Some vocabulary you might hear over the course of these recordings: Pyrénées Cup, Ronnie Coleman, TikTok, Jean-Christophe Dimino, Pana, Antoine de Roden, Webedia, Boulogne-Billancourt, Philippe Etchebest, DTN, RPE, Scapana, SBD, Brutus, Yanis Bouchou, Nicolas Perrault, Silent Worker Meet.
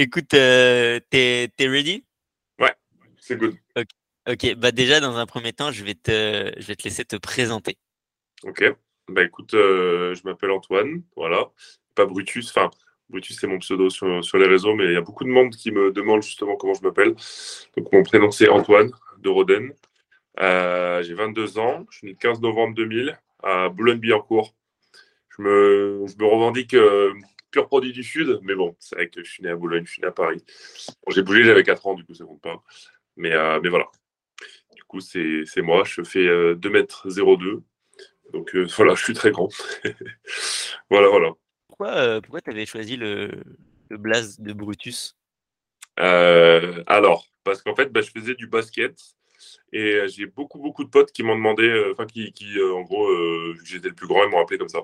Écoute, t'es ready? Ouais, c'est good. Ok, bah déjà, dans un premier temps, je vais te laisser te présenter. Ok, bah écoute, je m'appelle Antoine, voilà. Pas Brutus, enfin, Brutus c'est mon pseudo sur les réseaux, mais il y a beaucoup de monde qui me demande justement comment je m'appelle. Donc mon prénom c'est Antoine de Roden. J'ai 22 ans, je suis né le 15 novembre 2000 à Boulogne-Billancourt. Je me revendique pur produit du Sud, mais bon, c'est vrai que je suis né à Boulogne, je suis né à Paris. Bon, j'ai bougé, j'avais 4 ans, du coup ça compte pas. Mais voilà. Du coup, c'est moi, je fais 2m02. Donc voilà, je suis très grand. Voilà. Pourquoi tu avais choisi le blaze de Brutus? Alors, parce qu'en fait, bah, je faisais du basket. Et j'ai beaucoup de potes qui m'ont demandé, enfin qui en gros, vu que j'étais le plus grand, ils m'ont appelé comme ça.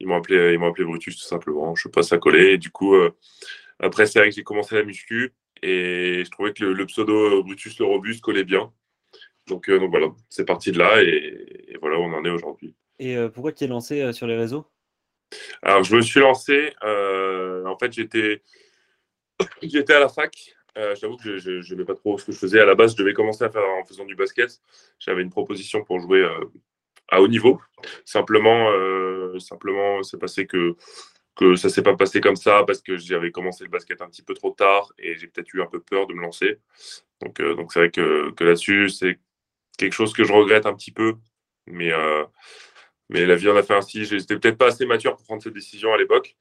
Ils m'ont appelé Brutus tout simplement. Je passe à coller. Et du coup, après c'est vrai que j'ai commencé la muscu et je trouvais que le pseudo Brutus le robuste collait bien. Donc voilà, c'est parti de là et voilà où on en est aujourd'hui. Et pourquoi tu t'es lancé sur les réseaux? Alors je me suis lancé. En fait j'étais à la fac. J'avoue que je n'aimais pas trop ce que je faisais. À la base, je devais commencer à faire en faisant du basket. J'avais une proposition pour jouer à haut niveau. Simplement, c'est passé que ça ne s'est pas passé comme ça parce que j'avais commencé le basket un petit peu trop tard et j'ai peut-être eu un peu peur de me lancer. Donc c'est vrai que là-dessus, c'est quelque chose que je regrette un petit peu. Mais la vie en a fait ainsi. J'étais peut-être pas assez mature pour prendre cette décision à l'époque.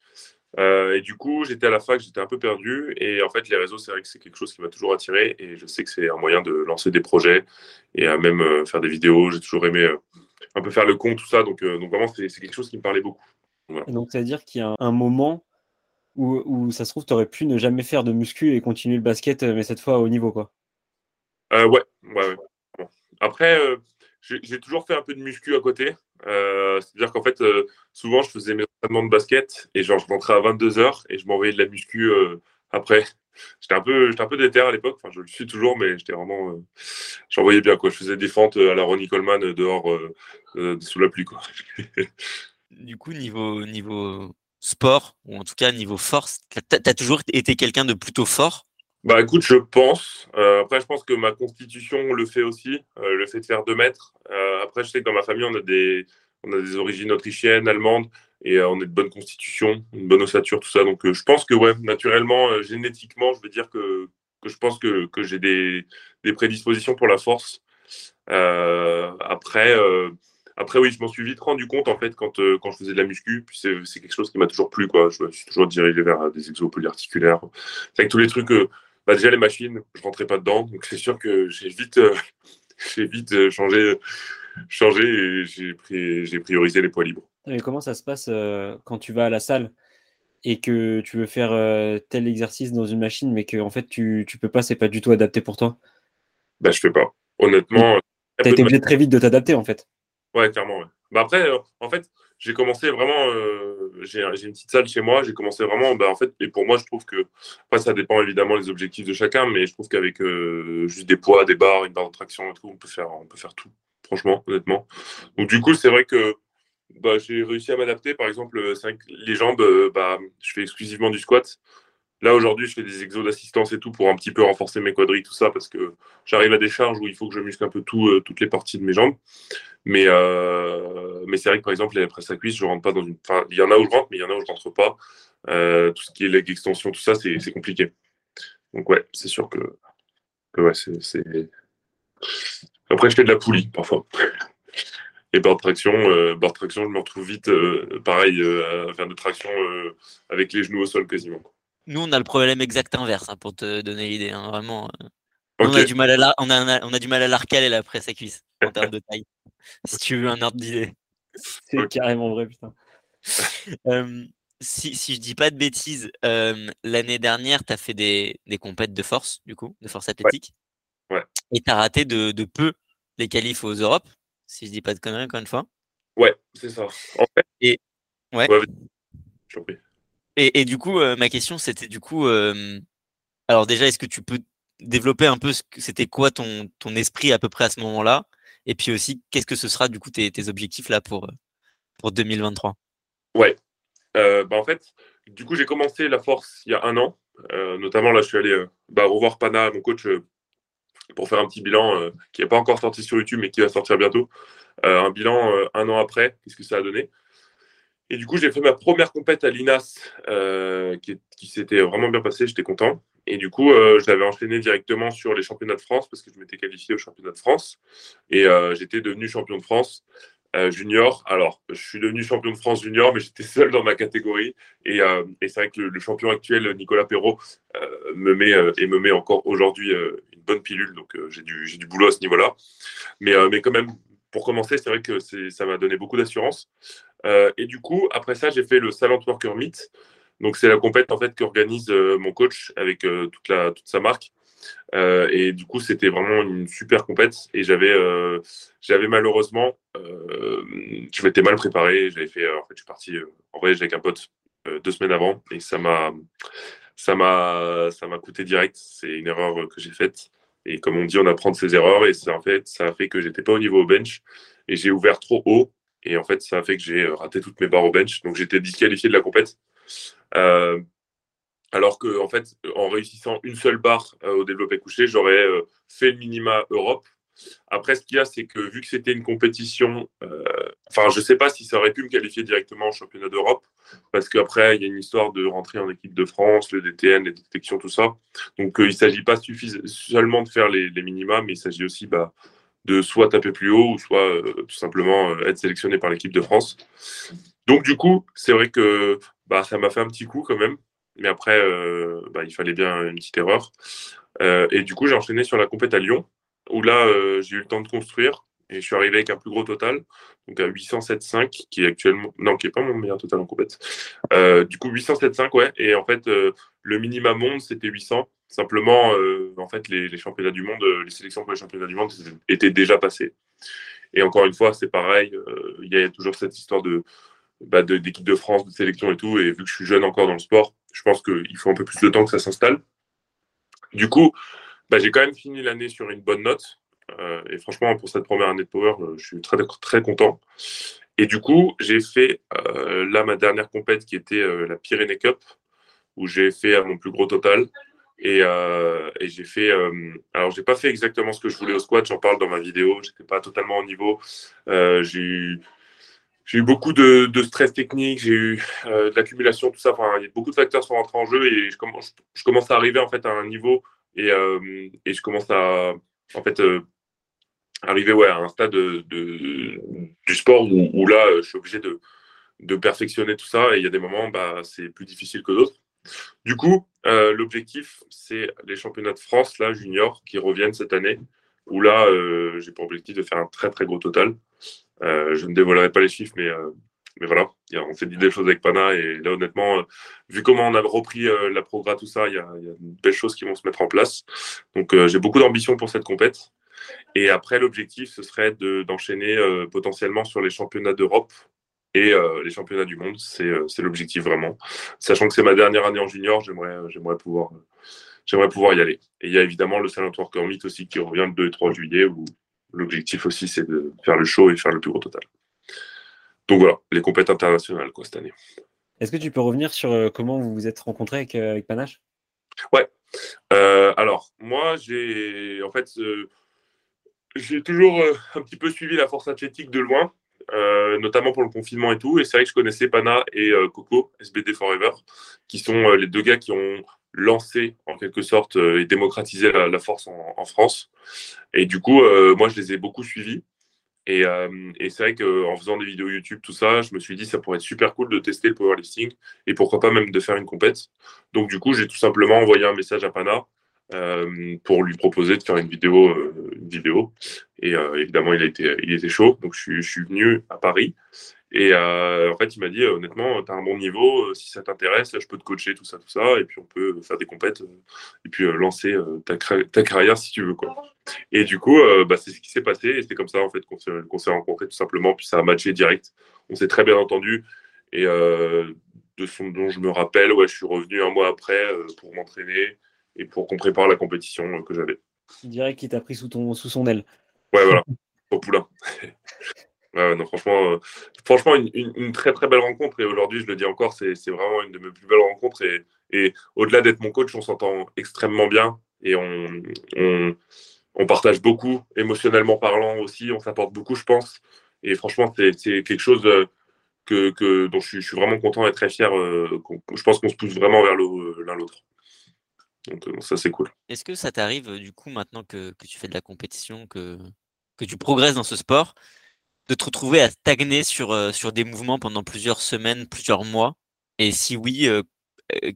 Et du coup, j'étais à la fac, j'étais un peu perdu. Et en fait, les réseaux, c'est vrai que c'est quelque chose qui m'a toujours attiré. Et je sais que c'est un moyen de lancer des projets et à même faire des vidéos. J'ai toujours aimé un peu faire le con, tout ça. Donc vraiment, c'est quelque chose qui me parlait beaucoup. Voilà. Donc, c'est-à-dire qu'il y a un moment où ça se trouve, tu aurais pu ne jamais faire de muscu et continuer le basket, mais cette fois au niveau, quoi. Ouais. Après, j'ai toujours fait un peu de muscu à côté. C'est-à-dire qu'en fait, souvent, je faisais mes entraînements de basket et genre, je rentrais à 22h et je m'envoyais de la muscu après. J'étais un peu déter à l'époque, enfin, je le suis toujours, mais j'étais vraiment. J'envoyais bien, quoi. Je faisais des fentes à la Ronnie Coleman dehors sous la pluie, quoi. Du coup, niveau sport, ou en tout cas niveau force, t'as toujours été quelqu'un de plutôt fort? Bah écoute, je pense. Après, je pense que ma constitution le fait aussi, le fait de faire 2 mètres. Après, je sais que dans ma famille, on a des origines autrichiennes, allemandes, et on est de bonne constitution, une bonne ossature, tout ça. Donc, je pense que, ouais, naturellement, génétiquement, je veux dire que je pense que j'ai des prédispositions pour la force. Après, oui, je m'en suis vite rendu compte, en fait, quand je faisais de la muscu. Puis c'est quelque chose qui m'a toujours plu, quoi. Je me suis toujours dirigé vers des exos polyarticulaires. C'est vrai que tous les trucs... Bah déjà, les machines, je ne rentrais pas dedans. Donc, c'est sûr que j'ai vite changé et j'ai priorisé les poids libres. Mais comment ça se passe quand tu vas à la salle et que tu veux faire tel exercice dans une machine, mais que en fait, tu ne peux pas, ce n'est pas du tout adapté pour toi? Bah, je ne fais pas. Honnêtement... Tu as été obligé très vite de t'adapter, en fait. Ouais, clairement. Ouais. Bah après, en fait, j'ai commencé vraiment... J'ai une petite salle chez moi, j'ai commencé vraiment, bah en fait, et pour moi je trouve que, après ça dépend évidemment des objectifs de chacun, mais je trouve qu'avec juste des poids, des barres, une barre de traction et tout, on peut faire tout, franchement, honnêtement. Donc du coup c'est vrai que bah, j'ai réussi à m'adapter, par exemple les jambes, bah, je fais exclusivement du squat. Là aujourd'hui je fais des exos d'assistance et tout pour un petit peu renforcer mes quadris, tout ça, parce que j'arrive à des charges où il faut que je muscle un peu toutes les parties de mes jambes. Mais c'est vrai que par exemple les presses à cuisse, je rentre pas dans une. Enfin, il y en a où je rentre, mais il y en a où je rentre pas. Tout ce qui est leg extension, tout ça, c'est compliqué. Donc ouais, c'est sûr que ouais, c'est. Après, je fais de la poulie parfois. Et barre de traction, je me retrouve vite, pareil, à faire de traction avec les genoux au sol quasiment. Nous, on a le problème exact inverse, hein, pour te donner l'idée, hein, vraiment. Okay. On a du mal à la recaler la presse à cuisse en termes de taille. Si tu veux un ordre d'idée. C'est okay. Carrément vrai, putain. Si je dis pas de bêtises, l'année dernière, tu as fait des compètes de force, du coup, de force athlétique. Ouais. Et tu as raté de peu les qualifs aux Europes, si je dis pas de conneries, encore une fois. Ouais, c'est ça. En fait, et du coup, ma question, c'était du coup, alors déjà, est-ce que tu peux développer un peu c'était quoi ton esprit à peu près à ce moment-là? Et puis aussi, qu'est-ce que ce sera du coup tes objectifs là pour 2023? Ouais. Bah en fait, du coup, j'ai commencé la force il y a 1 an. Notamment, là, je suis allé revoir Pana, mon coach, pour faire un petit bilan qui n'est pas encore sorti sur YouTube, mais qui va sortir bientôt. Un bilan un an après, qu'est-ce que ça a donné. Et du coup, j'ai fait ma première compète à l'INAS qui s'était vraiment bien passée, j'étais content. Et du coup, je l'avais enchaîné directement sur les championnats de France parce que je m'étais qualifié aux championnats de France. Et j'étais devenu champion de France junior. Alors, je suis devenu champion de France junior, mais j'étais seul dans ma catégorie. Et c'est vrai que le champion actuel, Nicolas Perrault, me met encore aujourd'hui une bonne pilule. Donc, j'ai du boulot à ce niveau-là. Mais quand même, pour commencer, c'est vrai que ça m'a donné beaucoup d'assurance. Et du coup, après ça, j'ai fait le Silent Worker Meet. Donc, c'est la compète en fait, qu'organise mon coach avec toute sa marque. Et du coup, c'était vraiment une super compète. Et j'avais malheureusement, je m'étais mal préparé. J'avais fait, en fait, je suis parti en voyage avec un pote 2 semaines avant. Et ça m'a coûté direct. C'est une erreur que j'ai faite. Et comme on dit, on apprend de ses erreurs. Et ça a fait que j'étais pas au niveau au bench. Et j'ai ouvert trop haut. Et en fait, ça a fait que j'ai raté toutes mes barres au bench. Donc, j'étais disqualifié de la compète. Alors que, en fait, en réussissant une seule barre au développé couché, j'aurais fait le minima Europe. Après, ce qu'il y a, c'est que vu que c'était une compétition, je ne sais pas si ça aurait pu me qualifier directement au championnat d'Europe, parce qu'après, il y a une histoire de rentrer en équipe de France, le DTN, les détections, tout ça. Donc, il ne s'agit pas seulement de faire les minima, mais il s'agit aussi de soit taper plus haut, ou soit tout simplement être sélectionné par l'équipe de France. Donc, du coup, c'est vrai que ça m'a fait un petit coup quand même. Mais après, il fallait bien une petite erreur. Et du coup, j'ai enchaîné sur la compète à Lyon, où là, j'ai eu le temps de construire. Et je suis arrivé avec un plus gros total, donc à 807,5, qui est actuellement… Non, qui n'est pas mon meilleur total en compète. Du coup, 807,5, ouais. Et en fait, le minimum monde, c'était 800. Simplement, en fait, les championnats du monde, les sélections pour les championnats du monde étaient déjà passées. Et encore une fois, c'est pareil. Il y a toujours cette histoire d'équipe de France, de sélection et tout. Et vu que je suis jeune encore dans le sport, je pense qu'il faut un peu plus de temps que ça s'installe. Du coup, j'ai quand même fini l'année sur une bonne note. Et franchement, pour cette première année de Power, je suis très, très content. Et du coup, j'ai fait ma dernière compète qui était la Pyrénées Cup, où j'ai fait mon plus gros total. Et j'ai fait… alors, je n'ai pas fait exactement ce que je voulais au squat. J'en parle dans ma vidéo. Je n'étais pas totalement au niveau. J'ai eu beaucoup de stress technique, j'ai eu de l'accumulation, tout ça. Enfin, il y a beaucoup de facteurs sont rentrés en jeu et je commence à arriver en fait à un niveau et je commence à en fait arriver à un stade du sport où là je suis obligé de perfectionner tout ça. Et il y a des moments c'est plus difficile que d'autres. Du coup, l'objectif c'est les championnats de France là junior qui reviennent cette année où là j'ai pour objectif de faire un très très gros total. Je ne dévoilerai pas les chiffres, mais voilà, on s'est dit des choses avec Pana. Et là, honnêtement, vu comment on a repris la progrès, tout ça, il y a de belles choses qui vont se mettre en place. Donc, j'ai beaucoup d'ambition pour cette compète. Et après, l'objectif, ce serait d'enchaîner potentiellement sur les championnats d'Europe et les championnats du monde. C'est l'objectif vraiment. Sachant que c'est ma dernière année en junior, j'aimerais pouvoir y aller. Et il y a évidemment le Silent Worker Meet aussi qui revient le 2 et 3 juillet où… L'objectif aussi, c'est de faire le show et faire le plus gros total. Donc voilà, les compètes internationales quoi, cette année. Est-ce que tu peux revenir sur comment vous vous êtes rencontré avec Panache ? Ouais. Alors, moi, j'ai toujours un petit peu suivi la force athlétique de loin, notamment pour le confinement et tout. Et c'est vrai que je connaissais Pana et Coco, SBD Forever, qui sont les deux gars qui ont… lancé en quelque sorte et démocratiser la force en France. Et du coup, moi, je les ai beaucoup suivis. Et c'est vrai qu'en faisant des vidéos YouTube, tout ça, je me suis dit ça pourrait être super cool de tester le powerlifting et pourquoi pas même de faire une compète. Donc du coup, j'ai tout simplement envoyé un message à Pana pour lui proposer de faire une vidéo. Et évidemment, il était chaud. Donc je suis venu à Paris. Et en fait, il m'a dit, honnêtement, tu as un bon niveau, si ça t'intéresse, je peux te coacher, tout ça, et puis on peut faire des compètes, et puis lancer ta carrière si tu veux, quoi. Et du coup, c'est ce qui s'est passé, et c'est comme ça, en fait, qu'on s'est rencontrés, tout simplement, puis ça a matché direct. On s'est très bien entendu, et de ce dont je me rappelle, ouais, je suis revenu un mois après pour m'entraîner, et pour qu'on prépare la compétition que j'avais. Direct, il t'a pris sous son aile. Ouais, voilà, au poulain. Non, franchement, une très très belle rencontre, et aujourd'hui, je le dis encore, c'est vraiment une de mes plus belles rencontres, et au-delà d'être mon coach, on s'entend extrêmement bien, et on partage beaucoup, émotionnellement parlant aussi, on s'apporte beaucoup, je pense, et franchement, c'est quelque chose dont je suis vraiment content et très fier, je pense qu'on se pousse vraiment vers l'un l'autre. Donc ça, c'est cool. Est-ce que ça t'arrive, du coup, maintenant que tu fais de la compétition, que tu progresses dans ce sport, de te retrouver à stagner sur des mouvements pendant plusieurs semaines, plusieurs mois? Et si oui,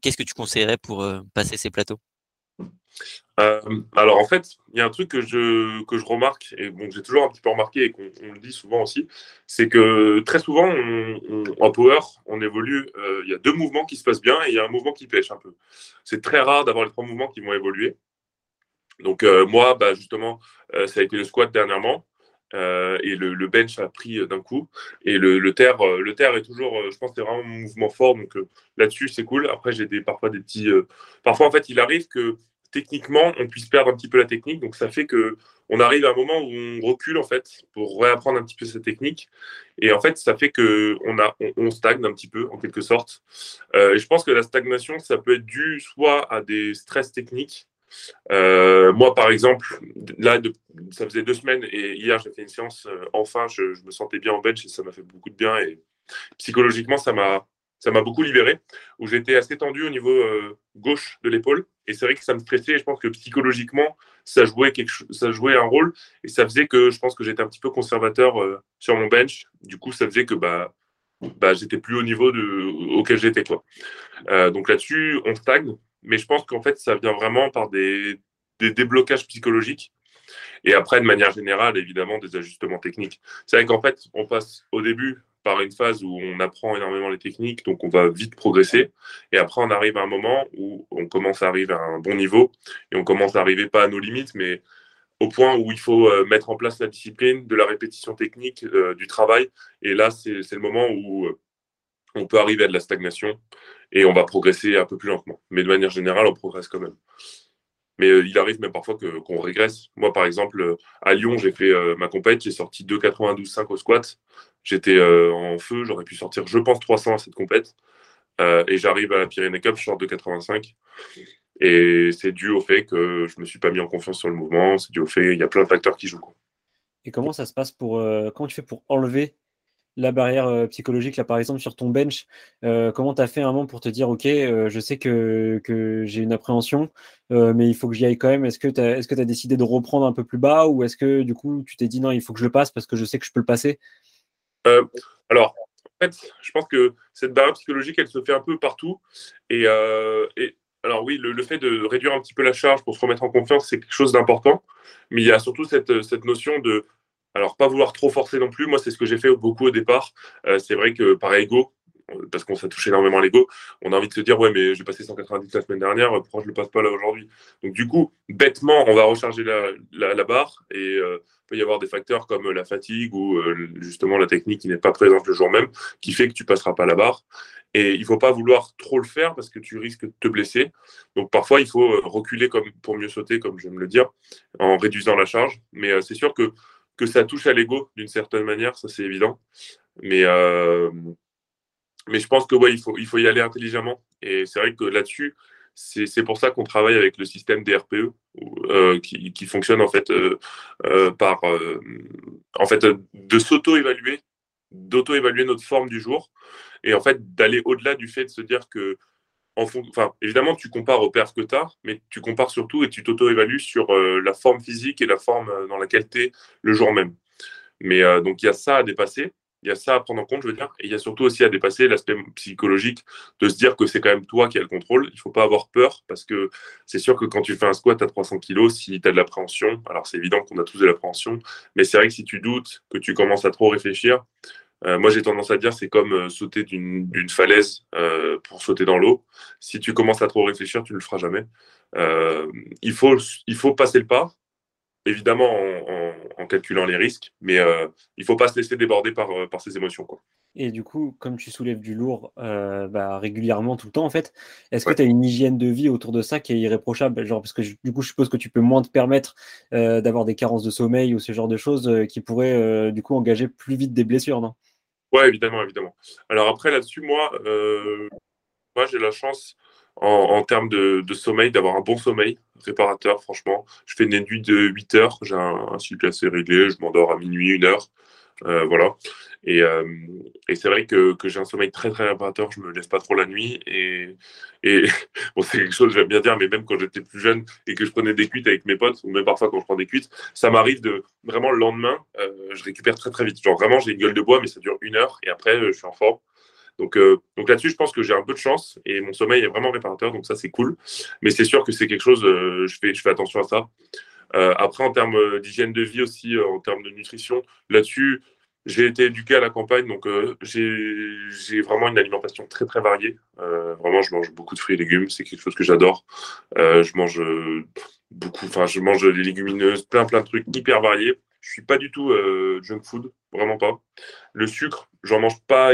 qu'est-ce que tu conseillerais pour passer ces plateaux? Alors, en fait, il y a un truc que je remarque, et bon, j'ai toujours un petit peu remarqué, et qu'on le dit souvent aussi, c'est que très souvent, en power, on évolue, il y a deux mouvements qui se passent bien, et il y a un mouvement qui pêche un peu. C'est très rare d'avoir les trois mouvements qui vont évoluer. Donc, moi, justement, ça a été le squat dernièrement. Et le bench a pris d'un coup, et le terre est toujours, je pense, c'est vraiment mon mouvement fort, donc là-dessus c'est cool. Après j'ai parfois en fait il arrive que techniquement on puisse perdre un petit peu la technique, donc ça fait que on arrive à un moment où on recule en fait pour réapprendre un petit peu sa technique, et en fait ça fait que on stagne un petit peu en quelque sorte, et je pense que la stagnation ça peut être dû soit à des stress techniques. Moi par exemple là ça faisait 2 semaines, et hier j'ai fait une séance, enfin je me sentais bien en bench, et ça m'a fait beaucoup de bien, et psychologiquement ça m'a beaucoup libéré, où j'étais assez tendu au niveau gauche de l'épaule, et c'est vrai que ça me stressait, et je pense que psychologiquement ça jouait un rôle, et ça faisait que je pense que j'étais un petit peu conservateur sur mon bench, du coup ça faisait que j'étais plus au niveau auquel j'étais, quoi. Donc là-dessus on stagne. Mais je pense qu'en fait, ça vient vraiment par des déblocages psychologiques. Et après, de manière générale, évidemment, des ajustements techniques. C'est vrai qu'en fait, on passe au début par une phase où on apprend énormément les techniques, donc on va vite progresser. Et après, on arrive à un moment où on commence à arriver à un bon niveau, et on commence à arriver pas à nos limites, mais au point où il faut mettre en place la discipline, de la répétition technique, du travail. Et là, c'est le moment où on peut arriver à de la stagnation, et on va progresser un peu plus lentement. Mais de manière générale, on progresse quand même. Mais il arrive même parfois qu'on régresse. Moi, par exemple, à Lyon, j'ai fait ma compète, j'ai sorti 2,92,5 au squat. J'étais en feu, j'aurais pu sortir, je pense, 300 à cette compète. Et j'arrive à la Pyrénées Cup, je sors 2,85. Et c'est dû au fait que je ne me suis pas mis en confiance sur le mouvement. C'est dû au fait qu'il y a plein de facteurs qui jouent. Et comment ça se passe comment tu fais pour enlever la barrière psychologique, là par exemple sur ton bench, comment tu as fait un moment pour te dire ok, je sais que j'ai une appréhension, mais il faut que j'y aille quand même? Est-ce que tu as décidé de reprendre un peu plus bas, ou est-ce que du coup tu t'es dit non, il faut que je le passe parce que je sais que je peux le passer? Alors en fait, je pense que cette barrière psychologique, elle se fait un peu partout, et alors oui, le fait de réduire un petit peu la charge pour se remettre en confiance, c'est quelque chose d'important, mais il y a surtout cette notion de pas vouloir trop forcer non plus. Moi, c'est ce que j'ai fait beaucoup au départ. C'est vrai que par ego, parce qu'on s'est touché énormément à l'ego, on a envie de se dire « Ouais, mais j'ai passé 190 la semaine dernière, pourquoi je ne le passe pas là aujourd'hui ?» Donc du coup, bêtement, on va recharger la barre, et il peut y avoir des facteurs comme la fatigue ou justement la technique qui n'est pas présente le jour même, qui fait que tu ne passeras pas la barre. Et il ne faut pas vouloir trop le faire parce que tu risques de te blesser. Donc parfois, il faut reculer pour mieux sauter, comme j'aime le dire, en réduisant la charge. Mais c'est sûr que ça touche à l'ego d'une certaine manière, ça c'est évident. Mais je pense que ouais, il faut y aller intelligemment. Et c'est vrai que là-dessus, c'est pour ça qu'on travaille avec le système des RPE, qui fonctionne en fait de s'auto-évaluer, d'auto-évaluer notre forme du jour, et en fait d'aller au-delà du fait de se dire que, évidemment, tu compares aux perfs que tu as, mais tu compares surtout et tu t'auto-évalues sur la forme physique et la forme dans laquelle tu es le jour même. Mais donc, il y a ça à dépasser, il y a ça à prendre en compte, je veux dire, et il y a surtout aussi à dépasser l'aspect psychologique, de se dire que c'est quand même toi qui as le contrôle. Il ne faut pas avoir peur, parce que c'est sûr que quand tu fais un squat à 300 kg, si tu as de l'appréhension, alors c'est évident qu'on a tous de l'appréhension, mais c'est vrai que si tu doutes, que tu commences à trop réfléchir, moi, j'ai tendance à dire c'est comme sauter d'une falaise pour sauter dans l'eau. Si tu commences à trop réfléchir, tu ne le feras jamais. Il faut passer le pas, évidemment en calculant les risques, mais il ne faut pas se laisser déborder par ses émotions, quoi. Et du coup, comme tu soulèves du lourd régulièrement, tout le temps, en fait, est-ce que tu as une hygiène de vie autour de ça qui est irréprochable? Genre, parce que du coup, je suppose que tu peux moins te permettre d'avoir des carences de sommeil ou ce genre de choses qui pourraient du coup engager plus vite des blessures, non? Ouais, évidemment. Alors après, là-dessus, moi, j'ai la chance en termes de sommeil, d'avoir un bon sommeil réparateur, franchement. Je fais des nuits de 8 heures, j'ai un cycle assez réglé, je m'endors à minuit, 1 heure. Voilà. Et c'est vrai que j'ai un sommeil très très réparateur, je me lève pas trop la nuit et bon, c'est quelque chose que j'aime bien dire, mais même quand j'étais plus jeune et que je prenais des cuites avec mes potes, ou même parfois quand je prends des cuites, ça m'arrive de vraiment le lendemain, je récupère très très vite. Genre vraiment j'ai une gueule de bois, mais ça dure 1 heure et après je suis en forme. Donc là-dessus, je pense que j'ai un peu de chance et mon sommeil est vraiment réparateur, donc ça c'est cool. Mais c'est sûr que c'est quelque chose, je fais attention à ça. Après, en termes d'hygiène de vie aussi, en termes de nutrition, là-dessus, j'ai été éduqué à la campagne, donc j'ai vraiment une alimentation très très variée. Vraiment, je mange beaucoup de fruits et légumes, c'est quelque chose que j'adore. Je mange des légumineuses, plein de trucs hyper variés. Je suis pas du tout junk food, vraiment pas. Le sucre, j'en mange pas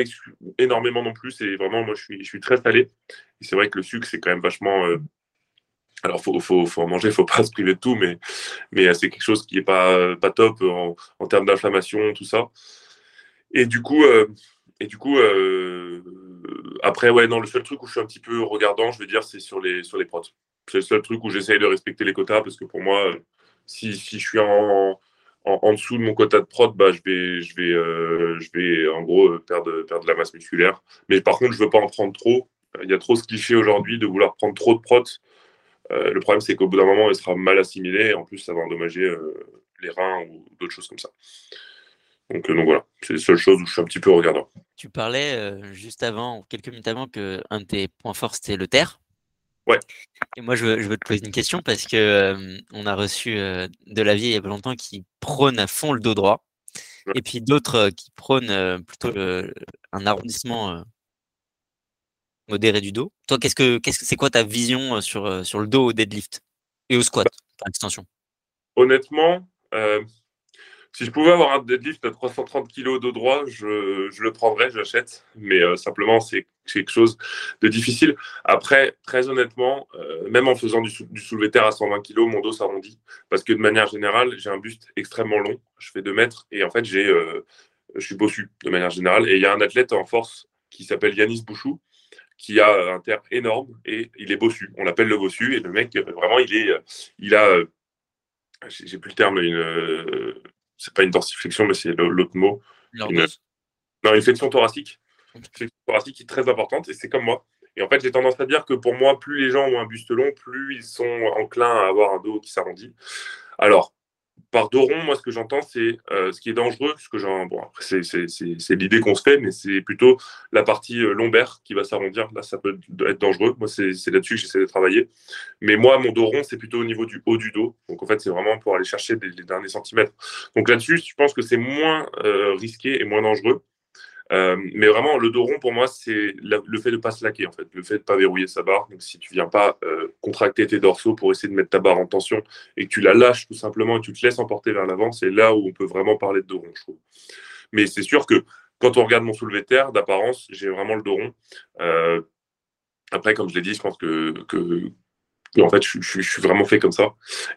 énormément non plus. Et vraiment, moi, je suis très salé. Et c'est vrai que le sucre, c'est quand même vachement. Alors, faut en manger, faut pas se priver de tout, mais c'est quelque chose qui est pas top en termes d'inflammation, tout ça. Et du coup, après, ouais, non, le seul truc où je suis un petit peu regardant, je veux dire, c'est sur les protes. C'est le seul truc où j'essaye de respecter les quotas parce que pour moi, si je suis en dessous de mon quota de prot, je vais en gros perdre de la masse musculaire. Mais par contre, je veux pas en prendre trop. Il y a trop ce cliché aujourd'hui de vouloir prendre trop de prot. Le problème, c'est qu'au bout d'un moment, elle sera mal assimilée. Et en plus, ça va endommager les reins ou d'autres choses comme ça. Donc voilà, c'est la seule chose où je suis un petit peu regardant. Tu parlais juste avant, quelques minutes avant, qu'un de tes points forts, c'était le terre. Ouais. Et moi, je veux te poser une question parce que on a reçu de la vie il y a pas longtemps qui prône à fond le dos droit, ouais. Et puis d'autres qui prônent plutôt un arrondissement modéré du dos. Toi, qu'est-ce que c'est quoi ta vision sur le dos au deadlift et au squat par extension? Honnêtement, si je pouvais avoir un deadlift à 330 kg dos droit, je le prendrais, j'achète. Mais simplement, c'est quelque chose de difficile. Après, très honnêtement, même en faisant du soulevé terre à 120 kg, mon dos s'arrondit. Parce que de manière générale, j'ai un buste extrêmement long. Je fais 2 mètres et en fait, je suis bossu de manière générale. Et il y a un athlète en force qui s'appelle Yanis Bouchou, qui a un terre énorme et il est bossu. On l'appelle le bossu et le mec, vraiment, il a j'ai plus le terme, c'est pas une dorsiflexion, mais c'est l'autre mot. Une flexion thoracique. Une flexion thoracique qui est très importante, et c'est comme moi. Et en fait, j'ai tendance à dire que pour moi, plus les gens ont un buste long, plus ils sont enclins à avoir un dos qui s'arrondit. Alors, par dos rond, moi, ce que j'entends, c'est ce qui est dangereux. C'est l'idée qu'on se fait, mais c'est plutôt la partie lombaire qui va s'arrondir. Là, ça peut être dangereux. Moi, c'est là-dessus que j'essaie de travailler. Mais moi, mon dos rond, c'est plutôt au niveau du haut du dos. Donc, en fait, c'est vraiment pour aller chercher les derniers centimètres. Donc, là-dessus, je pense que c'est moins risqué et moins dangereux. Mais vraiment, le dos rond, pour moi, c'est le fait de ne pas se laquer, en fait, le fait de ne pas verrouiller sa barre. Donc, si tu ne viens pas contracter tes dorsaux pour essayer de mettre ta barre en tension et que tu la lâches tout simplement et que tu te laisses emporter vers l'avant, c'est là où on peut vraiment parler de dos rond, je trouve. Mais c'est sûr que quand on regarde mon soulevé de terre, d'apparence, j'ai vraiment le dos rond. Après, comme je l'ai dit, je pense que en fait, je suis vraiment fait comme ça.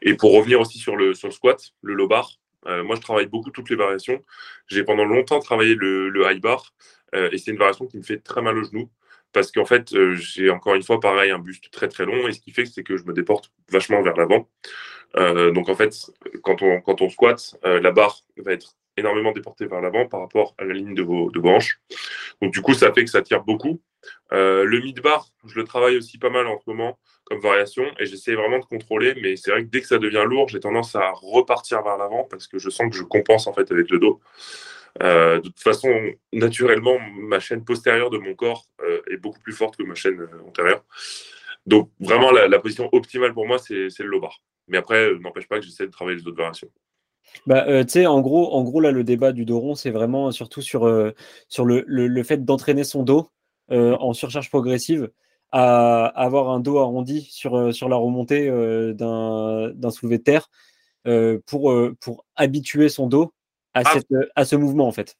Et pour revenir aussi sur le squat, le low bar, moi, je travaille beaucoup toutes les variations. J'ai pendant longtemps travaillé le high bar et c'est une variation qui me fait très mal au genou parce qu'en fait, j'ai encore une fois, pareil, un buste très très long et ce qui fait, c'est que je me déporte vachement vers l'avant. Donc, en fait, quand on squatte, la barre va être énormément déportée vers l'avant par rapport à la ligne de vos hanches. Donc, du coup, ça fait que ça tire beaucoup. Le mid bar, je le travaille aussi pas mal en ce moment comme variation et j'essaie vraiment de contrôler, mais c'est vrai que dès que ça devient lourd, j'ai tendance à repartir vers l'avant parce que je sens que je compense en fait avec le dos. De toute façon, naturellement, ma chaîne postérieure de mon corps est beaucoup plus forte que ma chaîne antérieure. Donc vraiment, la position optimale pour moi, c'est le low bar. Mais après, n'empêche pas que j'essaie de travailler les autres variations. Tu sais, en gros, là, le débat du dos rond, c'est vraiment surtout sur le fait d'entraîner son dos. En surcharge progressive, à avoir un dos arrondi sur la remontée d'un soulevé de terre pour habituer son dos à ce mouvement en fait.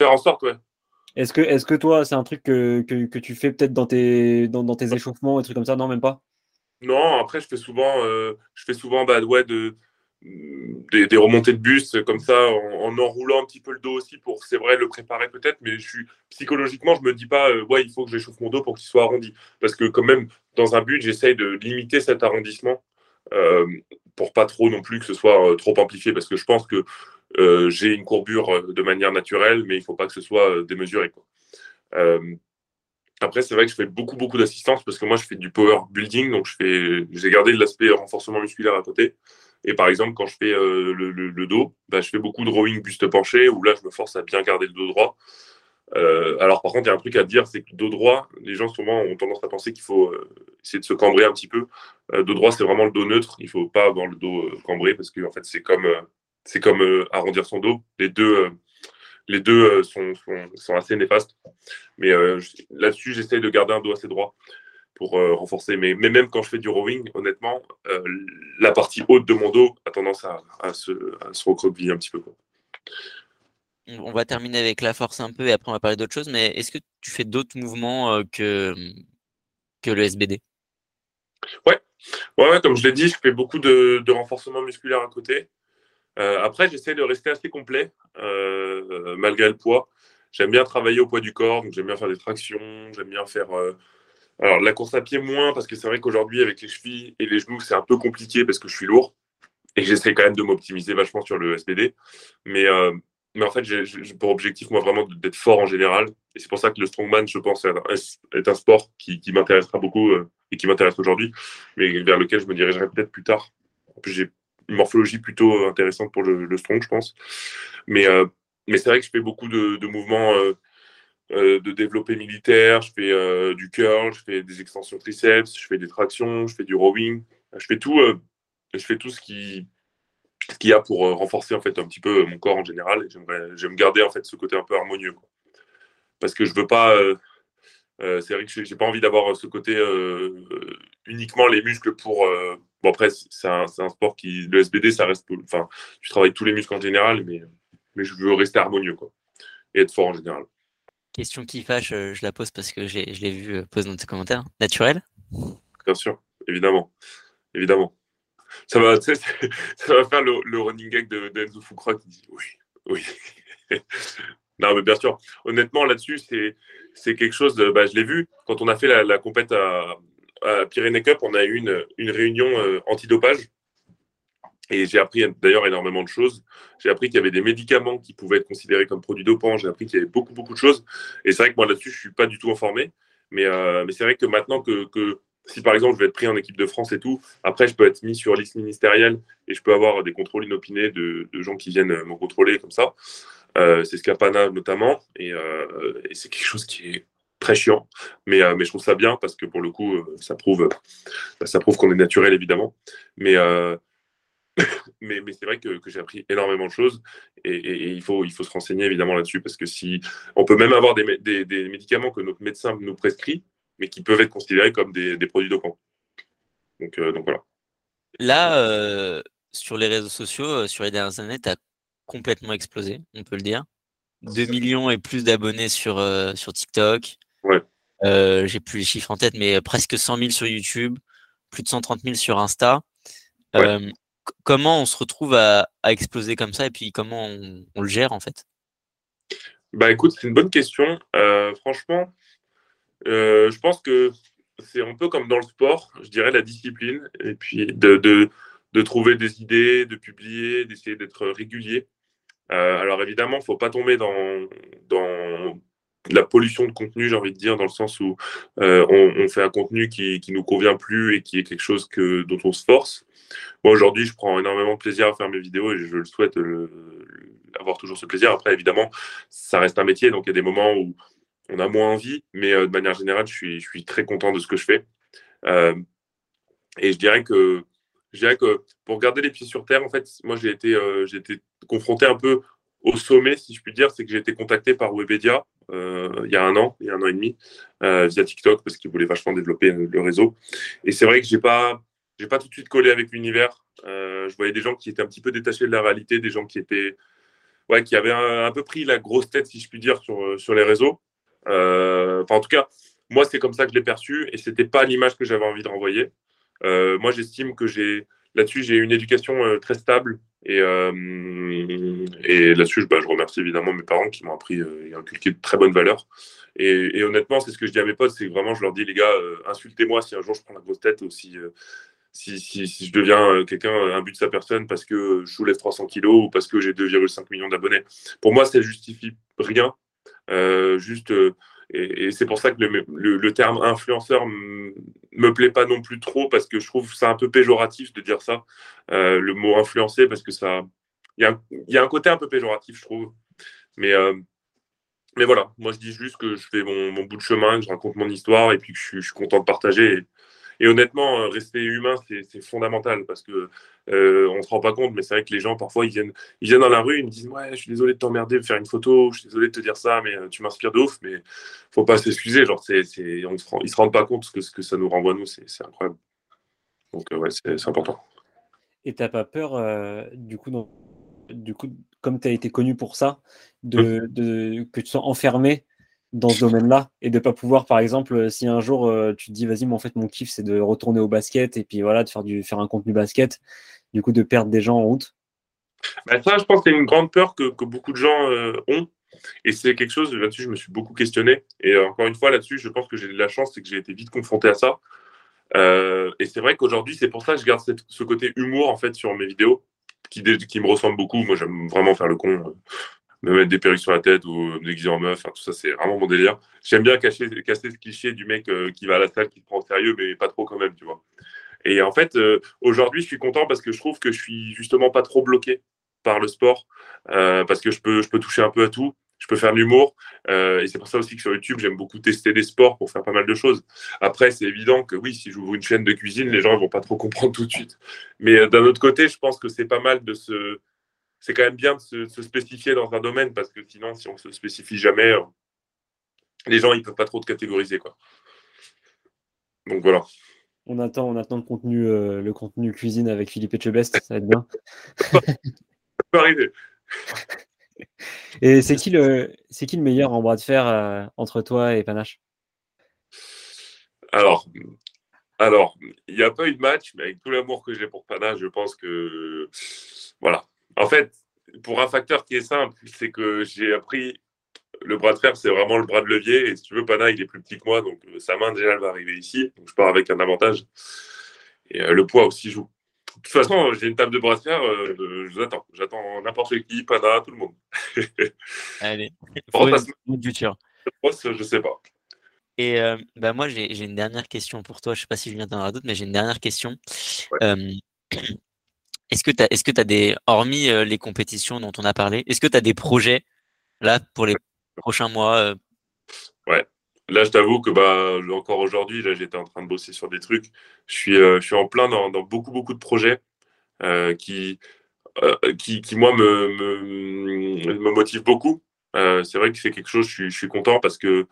Faire en sorte, ouais. Est-ce que toi, c'est un truc que tu fais peut-être dans tes échauffements, des trucs comme ça? Non, même pas. Non, après, je fais souvent des remontées de bus comme ça, en enroulant un petit peu le dos aussi pour, c'est vrai, le préparer peut-être, mais psychologiquement, je me dis pas, ouais, il faut que j'échauffe mon dos pour qu'il soit arrondi. Parce que quand même, dans un but, j'essaye de limiter cet arrondissement pour pas trop non plus que ce soit trop amplifié, parce que je pense que j'ai une courbure de manière naturelle, mais il ne faut pas que ce soit démesuré, quoi. Après, c'est vrai que je fais beaucoup d'assistance, parce que moi, je fais du power building, donc j'ai gardé l'aspect renforcement musculaire à côté. Et par exemple, quand je fais le dos, ben, je fais beaucoup de rowing buste penché, où là, je me force à bien garder le dos droit. Alors, par contre, il y a un truc à dire, c'est que dos droit, les gens souvent ont tendance à penser qu'il faut essayer de se cambrer un petit peu. Dos droit, c'est vraiment le dos neutre. Il ne faut pas avoir le dos cambré, parce que en fait, c'est comme arrondir son dos. Les deux sont assez néfastes. Mais là-dessus, j'essaie de garder un dos assez droit pour renforcer. Mais même quand je fais du rowing, honnêtement, la partie haute de mon dos a tendance à se recroqueviller un petit peu, quoi. On va terminer avec la force un peu et après on va parler d'autres choses. Mais est-ce que tu fais d'autres mouvements que le SBD? Ouais, comme je l'ai dit, je fais beaucoup de renforcement musculaire à côté. Après, j'essaie de rester assez complet, malgré le poids. J'aime bien travailler au poids du corps, donc j'aime bien faire des tractions, j'aime bien faire... Alors, la course à pied, moins, parce que c'est vrai qu'aujourd'hui, avec les chevilles et les genoux, c'est un peu compliqué parce que je suis lourd. Et j'essaie quand même de m'optimiser vachement sur le SBD. Mais en fait, j'ai pour objectif, moi, vraiment d'être fort en général. Et c'est pour ça que le strongman, je pense, est un sport qui m'intéressera beaucoup et qui m'intéresse aujourd'hui, mais vers lequel je me dirigerai peut-être plus tard. En plus, j'ai une morphologie plutôt intéressante pour le strong, je pense. Mais c'est vrai que je fais beaucoup de mouvements de développé militaire. Je fais du curl, je fais des extensions triceps, je fais des tractions, je fais du rowing. Je fais tout ce qu'il y a pour renforcer en fait un petit peu mon corps en général. Et j'aime garder en fait ce côté un peu harmonieux, quoi. Parce que je veux pas... c'est vrai que j'ai pas envie d'avoir ce côté uniquement les muscles pour... Bon, après, c'est un sport qui... Le SBD, ça reste... Enfin, tu travailles tous les muscles en général, mais je veux rester harmonieux, quoi. Et être fort en général. Question qui fâche, je la pose parce que je l'ai vu poser dans tes commentaires. Naturel ? Bien sûr, évidemment. Ça va faire le running gag d'Enzo Foucroy qui dit oui. Non, mais bien sûr. Honnêtement, là-dessus, c'est quelque chose de... Bah, je l'ai vu, quand on a fait la compète à Pyrénées Cup, on a eu une réunion antidopage. Et j'ai appris d'ailleurs énormément de choses. J'ai appris qu'il y avait des médicaments qui pouvaient être considérés comme produits dopants. J'ai appris qu'il y avait beaucoup de choses. Et c'est vrai que moi, là-dessus, je ne suis pas du tout informé. Mais c'est vrai que maintenant que si par exemple je vais être pris en équipe de France et tout, après je peux être mis sur liste ministérielle et je peux avoir des contrôles inopinés de gens qui viennent me contrôler comme ça. C'est Scapana notamment, et c'est quelque chose qui est très chiant, mais je trouve ça bien parce que pour le coup ça prouve qu'on est naturel évidemment, mais c'est vrai que j'ai appris énormément de choses et il faut se renseigner évidemment là-dessus, parce que si on peut même avoir des médicaments que notre médecin nous prescrit mais qui peuvent être considérés comme des produits dopants. Donc voilà. Là, sur les réseaux sociaux, sur les dernières années, tu as complètement explosé, on peut le dire. 2 millions et plus d'abonnés sur TikTok. Ouais. J'ai plus les chiffres en tête, mais presque 100 000 sur YouTube, plus de 130 000 sur Insta. Ouais. Comment on se retrouve à exploser comme ça, et puis comment on le gère en fait? Bah écoute, c'est une bonne question. Franchement, je pense que c'est un peu comme dans le sport, je dirais la discipline, et puis de trouver des idées, de publier, d'essayer d'être régulier. Alors évidemment, il ne faut pas tomber dans la pollution de contenu, j'ai envie de dire, dans le sens où on fait un contenu qui ne nous convient plus et qui est quelque chose dont on se force. Moi, aujourd'hui, je prends énormément de plaisir à faire mes vidéos et je le souhaite avoir toujours ce plaisir. Après, évidemment, ça reste un métier, donc il y a des moments où on a moins envie, mais de manière générale, je suis très content de ce que je fais. Et je dirais que pour garder les pieds sur terre, en fait, moi, j'ai été confronté un peu au sommet, si je puis dire. C'est que j'ai été contacté par Webedia il y a un an et demi, via TikTok, parce qu'ils voulaient vachement développer le réseau. Et c'est vrai que j'ai pas tout de suite collé avec l'univers. Je voyais des gens qui étaient un petit peu détachés de la réalité, des gens qui avaient un peu pris la grosse tête, si je puis dire, sur les réseaux. En tout cas, moi, c'est comme ça que je l'ai perçu et ce n'était pas l'image que j'avais envie de renvoyer. Moi, j'estime que là-dessus, j'ai une éducation très stable. Et là-dessus, je remercie évidemment mes parents qui m'ont appris et inculqué de très bonnes valeurs. Et honnêtement, c'est ce que je dis à mes potes, c'est vraiment, je leur dis, les gars, insultez-moi si un jour je prends la grosse tête ou si je deviens quelqu'un, un but de sa personne parce que je soulève 300 kilos ou parce que j'ai 2,5 millions d'abonnés. Pour moi, ça ne justifie rien. Et c'est pour ça que le terme influenceur me plaît pas non plus trop parce que je trouve ça un peu péjoratif de dire ça, le mot influencer, parce que ça, il y a un côté un peu péjoratif, je trouve. Mais voilà, moi je dis juste que je fais mon bout de chemin, que je raconte mon histoire et puis que je suis content de partager. Et honnêtement, rester humain, c'est fondamental parce que on se rend pas compte, mais c'est vrai que les gens, parfois, ils viennent dans la rue, ils me disent « Ouais, je suis désolé de t'emmerder, de faire une photo, je suis désolé de te dire ça, mais tu m'inspires de ouf, mais faut pas s'excuser. » Genre, ils se rendent pas compte ce que ça nous renvoie, nous, c'est incroyable. Donc, ouais, c'est important. Et t'as pas peur, du coup, comme tu as été connu pour ça, que tu te sens enfermé dans ce domaine-là et de ne pas pouvoir, par exemple, si un jour tu te dis vas-y, mais en fait mon kiff c'est de retourner au basket et puis voilà, de faire un contenu basket, du coup de perdre des gens en honte? Ça, je pense que c'est une grande peur que beaucoup de gens ont, et c'est quelque chose là-dessus je me suis beaucoup questionné, et encore une fois là-dessus je pense que j'ai de la chance, c'est que j'ai été vite confronté à ça, et c'est vrai qu'aujourd'hui c'est pour ça que je garde ce côté humour en fait sur mes vidéos qui me ressemble beaucoup. Moi j'aime vraiment faire le con, me mettre des perruques sur la tête ou me déguiser en meuf, tout ça, c'est vraiment mon délire. J'aime bien casser ce cliché du mec qui va à la salle, qui se prend au sérieux, mais pas trop quand même, tu vois. Et en fait, aujourd'hui, je suis content parce que je trouve que je suis justement pas trop bloqué par le sport, parce que je peux toucher un peu à tout, je peux faire de l'humour, et c'est pour ça aussi que sur YouTube, j'aime beaucoup tester des sports pour faire pas mal de choses. Après, c'est évident que oui, si j'ouvre une chaîne de cuisine, les gens ne vont pas trop comprendre tout de suite. Mais d'un autre côté, je pense que c'est pas mal de se... C'est quand même bien de se spécifier dans un domaine, parce que sinon, si on ne se spécifie jamais, les gens, ils ne peuvent pas trop te catégoriser, quoi. Donc, voilà. On attend le contenu cuisine avec Philippe Etchebest, ça va être bien. Ça peut arriver. Et c'est qui le meilleur en bras de fer entre toi et Panache? Alors, il n'y a pas eu de match, mais avec tout l'amour que j'ai pour Panache, je pense que... Voilà. En fait, pour un facteur qui est simple, c'est que j'ai appris le bras de fer, c'est vraiment le bras de levier. Et si tu veux, Pana, il est plus petit que moi, donc sa main déjà elle va arriver ici. Donc je pars avec un avantage. Et le poids aussi joue. De toute façon, j'ai une table de bras de fer, je vous attends. J'attends n'importe qui, Pana, tout le monde. Allez, du tir. Je sais pas. Et moi, j'ai une dernière question pour toi. Je sais pas si Julien t'en aura d'autres, mais j'ai une dernière question. Ouais. Est-ce que tu as des, hormis les compétitions dont on a parlé, est-ce que tu as des projets là pour les prochains mois? Ouais, là je t'avoue que encore aujourd'hui, là j'étais en train de bosser sur des trucs. Je suis en plein dans beaucoup de projets qui moi me motivent beaucoup. C'est vrai que c'est quelque chose, je suis content parce que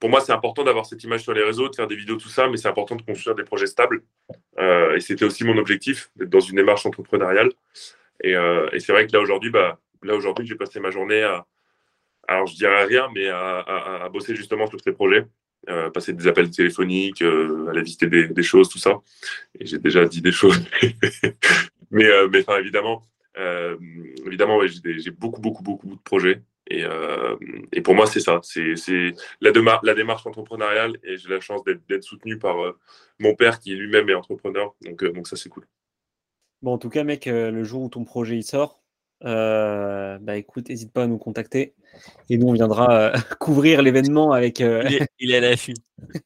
pour moi, c'est important d'avoir cette image sur les réseaux, de faire des vidéos, tout ça, mais c'est important de construire des projets stables. Et c'était aussi mon objectif, d'être dans une démarche entrepreneuriale. Et c'est vrai que là, aujourd'hui, j'ai passé ma journée à bosser justement sur ces projets, passer des appels téléphoniques, aller visiter des choses, tout ça. Et j'ai déjà dit des choses. mais enfin, évidemment, ouais, j'ai beaucoup de projets. Et pour moi, c'est ça, c'est la démarche entrepreneuriale, et j'ai la chance d'être soutenu par mon père qui lui-même est entrepreneur, donc ça c'est cool. Bon, en tout cas mec, le jour où ton projet il sort, écoute, n'hésite pas à nous contacter et nous on viendra couvrir l'événement avec… Il est à l'affût,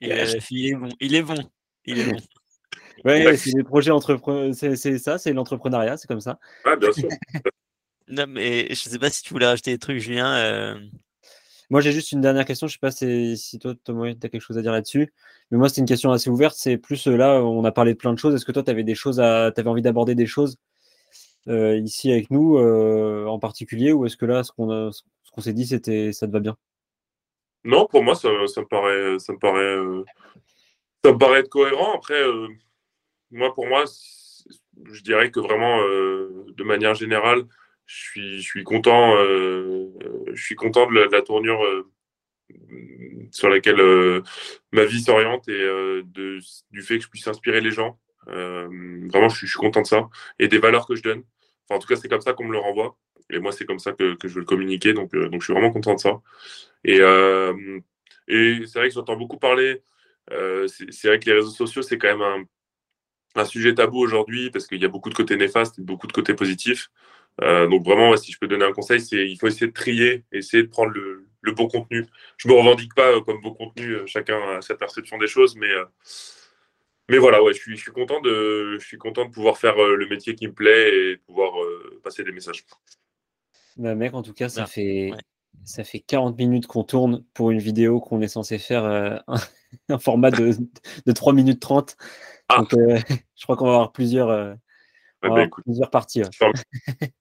il est bon. Ouais, c'est des projets c'est ça, c'est l'entrepreneuriat, c'est comme ça. Ouais, bien sûr. Non, mais je ne sais pas si tu voulais rajouter des trucs, Julien. Moi, j'ai juste une dernière question. Je ne sais pas si toi, Thomas, tu as quelque chose à dire là-dessus. Mais moi, c'est une question assez ouverte. C'est plus là, on a parlé de plein de choses. Est-ce que toi, tu avais envie d'aborder des choses ici avec nous en particulier, ou est-ce que là, ce qu'on s'est dit, c'était ça te va bien? Non, pour moi, ça me paraît être cohérent. Après, pour moi, je dirais que vraiment, de manière générale, je suis content de la tournure sur laquelle ma vie s'oriente et du fait que je puisse inspirer les gens. Vraiment, je suis content de ça et des valeurs que je donne. Enfin, en tout cas, c'est comme ça qu'on me le renvoie. Et moi, c'est comme ça que je veux le communiquer. Donc, je suis vraiment content de ça. Et c'est vrai que j'entends beaucoup parler. C'est vrai que les réseaux sociaux, c'est quand même un sujet tabou aujourd'hui parce qu'il y a beaucoup de côtés néfastes et beaucoup de côtés positifs. Donc vraiment, ouais, si je peux donner un conseil, c'est il faut essayer de trier, essayer de prendre le bon contenu. Je me revendique pas comme bon contenu, chacun a sa perception des choses, mais voilà, ouais, je suis content de pouvoir faire le métier qui me plaît et de pouvoir passer des messages. Bah mec, en tout cas, ça fait 40 minutes qu'on tourne pour une vidéo qu'on est censé faire un format de 3 minutes 30. Ah. Donc je crois qu'on va avoir plusieurs parties. Ouais.